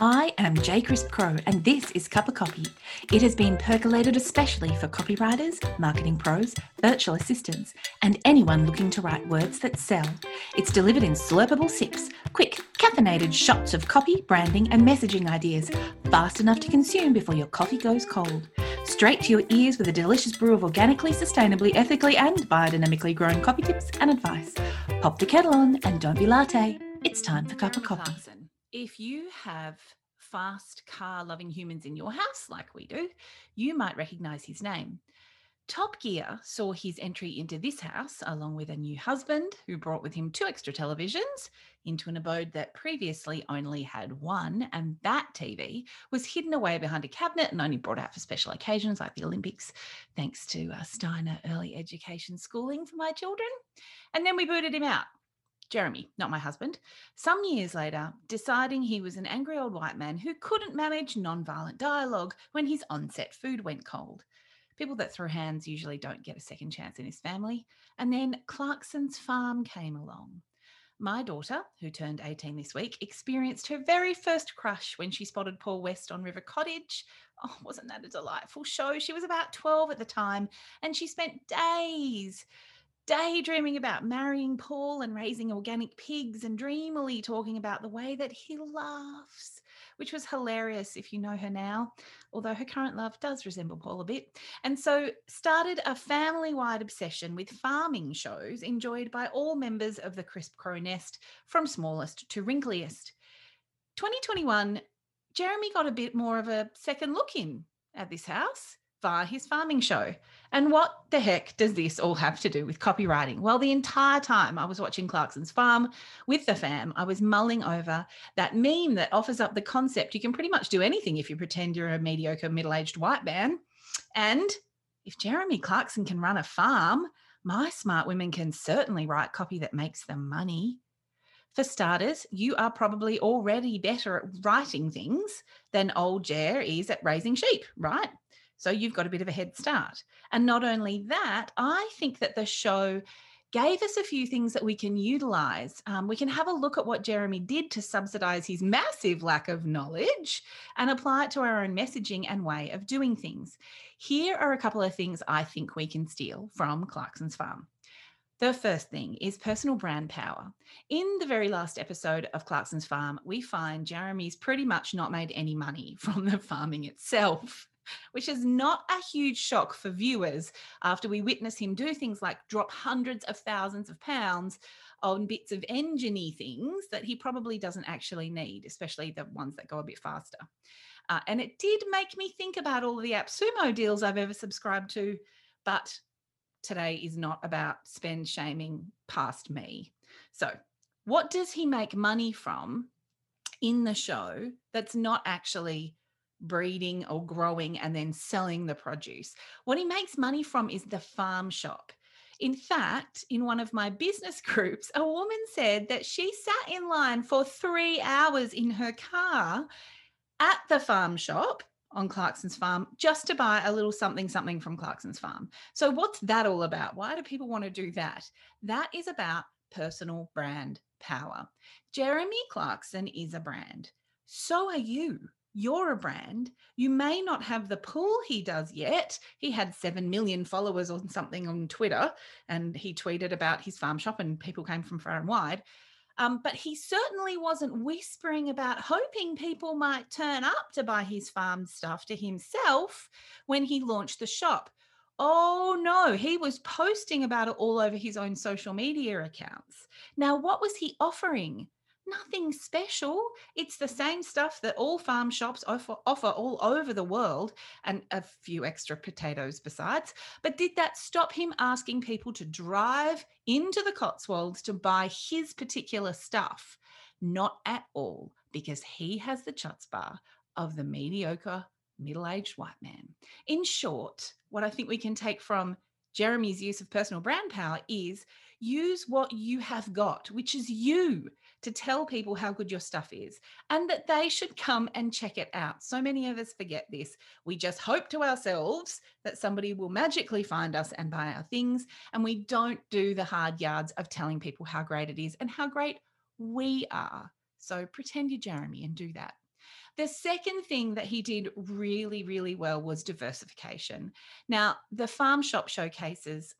I am Jay Crisp Crow, and this is Cup of Coffee. It has been percolated especially for copywriters, marketing pros, virtual assistants, and anyone looking to write words that sell. It's delivered in slurpable sips, quick, caffeinated shots of copy, branding, and messaging ideas, fast enough to consume before your coffee goes cold. Straight to your ears with a delicious brew of organically, sustainably, ethically, and biodynamically grown copy tips and advice. Pop the kettle on and don't be latte. It's time for Cup of Coffee. If you have fast car-loving humans in your house like we do, you might recognise his name. Top Gear saw his entry into this house along with a new husband who brought with him 2 extra televisions into an abode that previously only had 1, and that TV was hidden away behind a cabinet and only brought out for special occasions like the Olympics, thanks to Steiner early education schooling for my children. And then we booted him out. Jeremy, not my husband, some years later, deciding he was an angry old white man who couldn't manage non-violent dialogue when his onset food went cold. People that throw hands usually don't get a second chance in his family. And then Clarkson's Farm came along. My daughter, who turned 18 this week, experienced her very first crush when she spotted Paul West on River Cottage. Oh, wasn't that a delightful show? She was about 12 at the time, and she spent days daydreaming about marrying Paul and raising organic pigs and dreamily talking about the way that he laughs, which was hilarious if you know her now, although her current love does resemble Paul a bit. And so started a family-wide obsession with farming shows enjoyed by all members of the Crisp Crow Nest, from smallest to wrinkliest. 2021, Jeremy got a bit more of a second look in at this house via his farming show. And what the heck does this all have to do with copywriting? Well, the entire time I was watching Clarkson's Farm with the fam, I was mulling over that meme that offers up the concept you can pretty much do anything if you pretend you're a mediocre middle-aged white man. And if Jeremy Clarkson can run a farm, my smart women can certainly write copy that makes them money. For starters, you are probably already better at writing things than old Jer is at raising sheep, right? So you've got a bit of a head start. And not only that, I think that the show gave us a few things that we can utilise. We can have a look at what Jeremy did to subsidise his massive lack of knowledge and apply it to our own messaging and way of doing things. Here are a couple of things I think we can steal from Clarkson's Farm. The first thing is personal brand power. In the very last episode of Clarkson's Farm, we find Jeremy's pretty much not made any money from the farming itself, which is not a huge shock for viewers after we witness him do things like drop hundreds of thousands of pounds on bits of engine-y things that he probably doesn't actually need, especially the ones that go a bit faster. And it did make me think about all the AppSumo deals I've ever subscribed to, but today is not about spend shaming past me. So what does he make money from in the show that's not actually breeding or growing and then selling the produce? What he makes money from is the farm shop. In fact, in one of my business groups, a woman said that she sat in line for 3 hours in her car at the farm shop on Clarkson's Farm just to buy a little something from Clarkson's Farm. So what's that all about? Why do people want to do that? That is about personal brand power. Jeremy Clarkson is a brand. So are you. You're a brand. You may not have the pull he does yet. He had 7 million followers or something on Twitter, and he tweeted about his farm shop and people came from far and wide. But he certainly wasn't whispering about hoping people might turn up to buy his farm stuff to himself when he launched the shop. Oh no, he was posting about it all over his own social media accounts. Now, what was he offering? Nothing special. It's the same stuff that all farm shops offer all over the world, and a few extra potatoes besides. But did that stop him asking people to drive into the Cotswolds to buy his particular stuff? Not at all, because he has the chutzpah of the mediocre middle-aged white man. In short, what I think we can take from Jeremy's use of personal brand power is use what you have got, which is you, to tell people how good your stuff is and that they should come and check it out. So many of us forget this. We just hope to ourselves that somebody will magically find us and buy our things, and we don't do the hard yards of telling people how great it is and how great we are. So pretend you're Jeremy and do that. The second thing that he did really, really well was diversification. Now, the farm shop showcases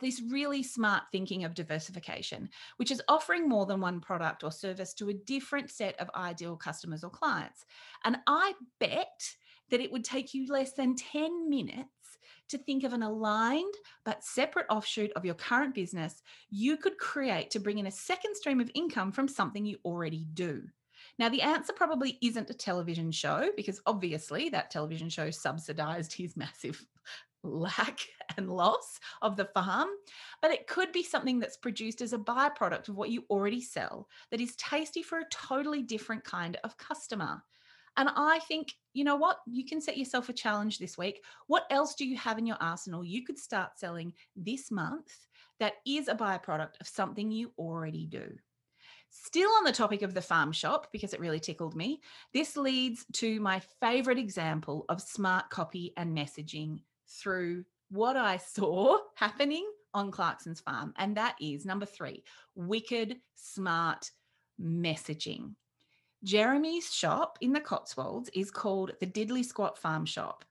this really smart thinking of diversification, which is offering more than one product or service to a different set of ideal customers or clients. And I bet that it would take you less than 10 minutes to think of an aligned but separate offshoot of your current business you could create to bring in a second stream of income from something you already do. Now, the answer probably isn't a television show, because obviously that television show subsidized his massive lack and loss of the farm, but it could be something that's produced as a byproduct of what you already sell that is tasty for a totally different kind of customer. And I think, you know what, you can set yourself a challenge this week. What else do you have in your arsenal you could start selling this month that is a byproduct of something you already do? Still on the topic of the farm shop, because it really tickled me, this leads to my favorite example of smart copy and messaging through what I saw happening on Clarkson's farm. And that is number 3, wicked smart messaging. Jeremy's shop in the Cotswolds is called the Diddly Squat Farm Shop.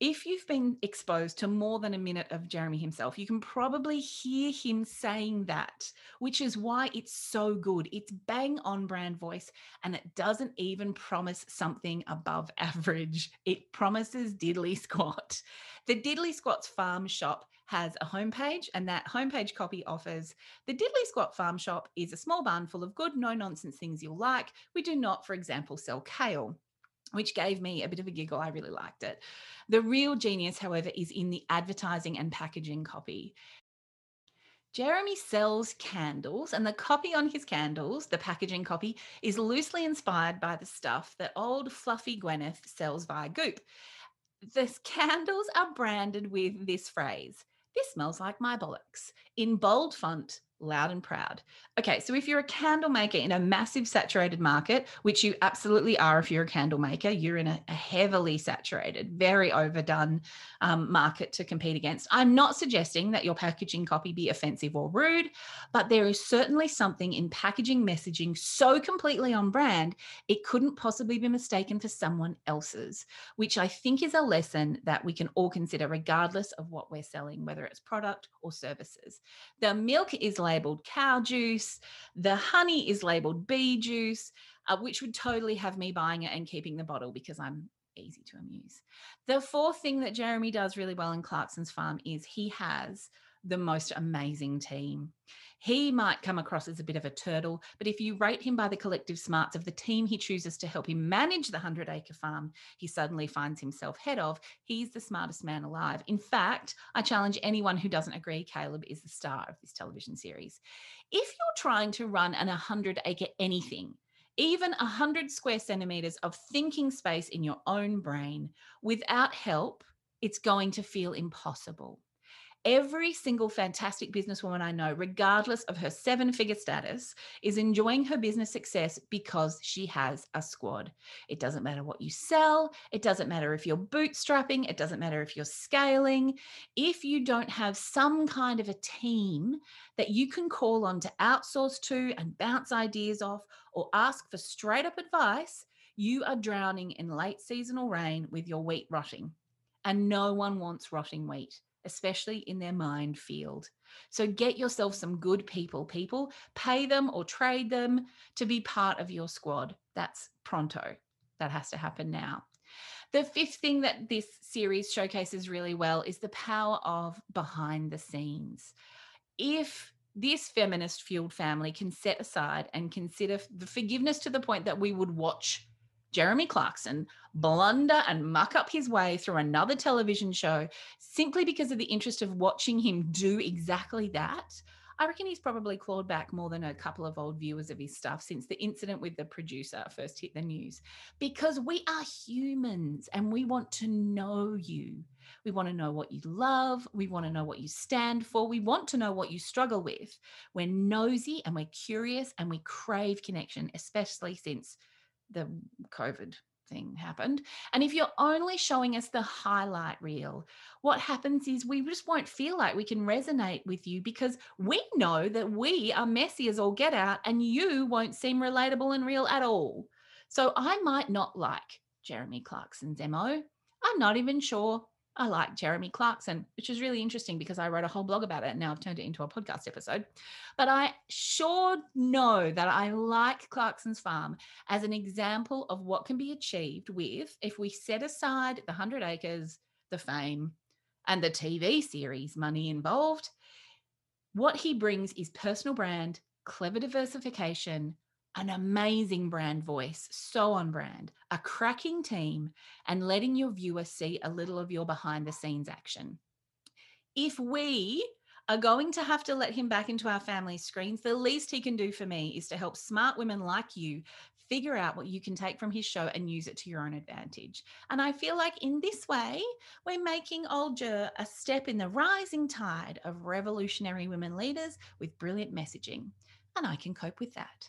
If you've been exposed to more than a minute of Jeremy himself, you can probably hear him saying that, which is why it's so good. It's bang on brand voice, and it doesn't even promise something above average. It promises diddly squat. The Diddly Squat's Farm Shop has a homepage, and that homepage copy offers: the Diddly Squat Farm Shop is a small barn full of good, no-nonsense things you'll like. We do not, for example, sell kale, which gave me a bit of a giggle. I really liked it. The real genius, however, is in the advertising and packaging copy. Jeremy sells candles, and the copy on his candles, the packaging copy, is loosely inspired by the stuff that old fluffy Gwyneth sells via Goop. The candles are branded with this phrase: "This smells like my bollocks," in bold font, loud and proud. Okay, so if you're a candle maker in a massive saturated market, which you absolutely are if you're a candle maker, you're in a heavily saturated, very overdone market to compete against. I'm not suggesting that your packaging copy be offensive or rude, but there is certainly something in packaging messaging so completely on brand, it couldn't possibly be mistaken for someone else's, which I think is a lesson that we can all consider regardless of what we're selling, whether it's product or services. The milk is labeled cow juice, the honey is labeled bee juice, which would totally have me buying it and keeping the bottle because I'm easy to amuse. The fourth thing that Jeremy does really well in Clarkson's farm is he has the most amazing team. He might come across as a bit of a turtle, but if you rate him by the collective smarts of the team he chooses to help him manage the 100-acre farm he suddenly finds himself head of, he's the smartest man alive. In fact, I challenge anyone who doesn't agree Caleb is the star of this television series. If you're trying to run an 100-acre anything, even 100 square centimetres of thinking space in your own brain, without help, it's going to feel impossible. Every single fantastic businesswoman I know, regardless of her 7-figure status, is enjoying her business success because she has a squad. It doesn't matter what you sell. It doesn't matter if you're bootstrapping. It doesn't matter if you're scaling. If you don't have some kind of a team that you can call on to outsource to and bounce ideas off or ask for straight up advice, you are drowning in late seasonal rain with your wheat rotting. And no one wants rotting wheat, especially in their mind field. So get yourself some good people, pay them or trade them to be part of your squad. That's pronto. That has to happen now. The fifth thing that this series showcases really well is the power of behind the scenes. If this feminist-fueled family can set aside and consider the forgiveness to the point that we would watch Jeremy Clarkson blunder and muck up his way through another television show simply because of the interest of watching him do exactly that, I reckon he's probably clawed back more than a couple of old viewers of his stuff since the incident with the producer first hit the news. Because we are humans and we want to know you. We want to know what you love. We want to know what you stand for. We want to know what you struggle with. We're nosy and we're curious and we crave connection, especially since the COVID thing happened. And if you're only showing us the highlight reel, what happens is we just won't feel like we can resonate with you because we know that we are messy as all get out and you won't seem relatable and real at all. So I might not like Jeremy Clarkson's MO. I'm not even sure I like Jeremy Clarkson, which is really interesting because I wrote a whole blog about it and now I've turned it into a podcast episode. But I sure know that I like Clarkson's Farm as an example of what can be achieved with, if we set aside the 100 acres, the fame, and the TV series money involved, what he brings is personal brand, clever diversification, an amazing brand voice, so on brand, a cracking team, and letting your viewer see a little of your behind the scenes action. If we are going to have to let him back into our family screens, the least he can do for me is to help smart women like you figure out what you can take from his show and use it to your own advantage. And I feel like in this way, we're making old Jer a step in the rising tide of revolutionary women leaders with brilliant messaging. And I can cope with that.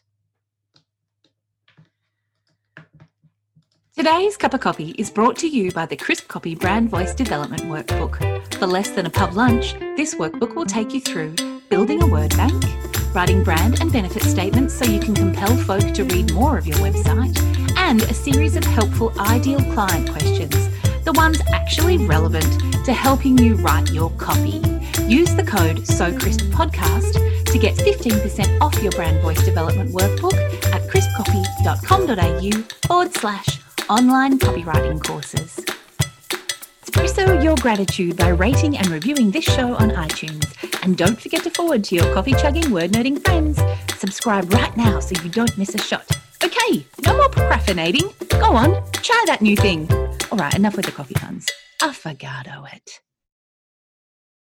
Today's Cup of Coffee is brought to you by the Crisp Copy Brand Voice Development Workbook. For less than a pub lunch, this workbook will take you through building a word bank, writing brand and benefit statements so you can compel folk to read more of your website, and a series of helpful ideal client questions, the ones actually relevant to helping you write your copy. Use the code SoCrispPodcast to get 15% off your Brand Voice Development Workbook at crispcopy.com.au/online copywriting courses. Espresso your gratitude by rating and reviewing this show on iTunes. And don't forget to forward to your coffee-chugging, word-nerding friends. Subscribe right now so you don't miss a shot. Okay, no more procrastinating. Go on, try that new thing. All right, enough with the coffee puns. Affogato it.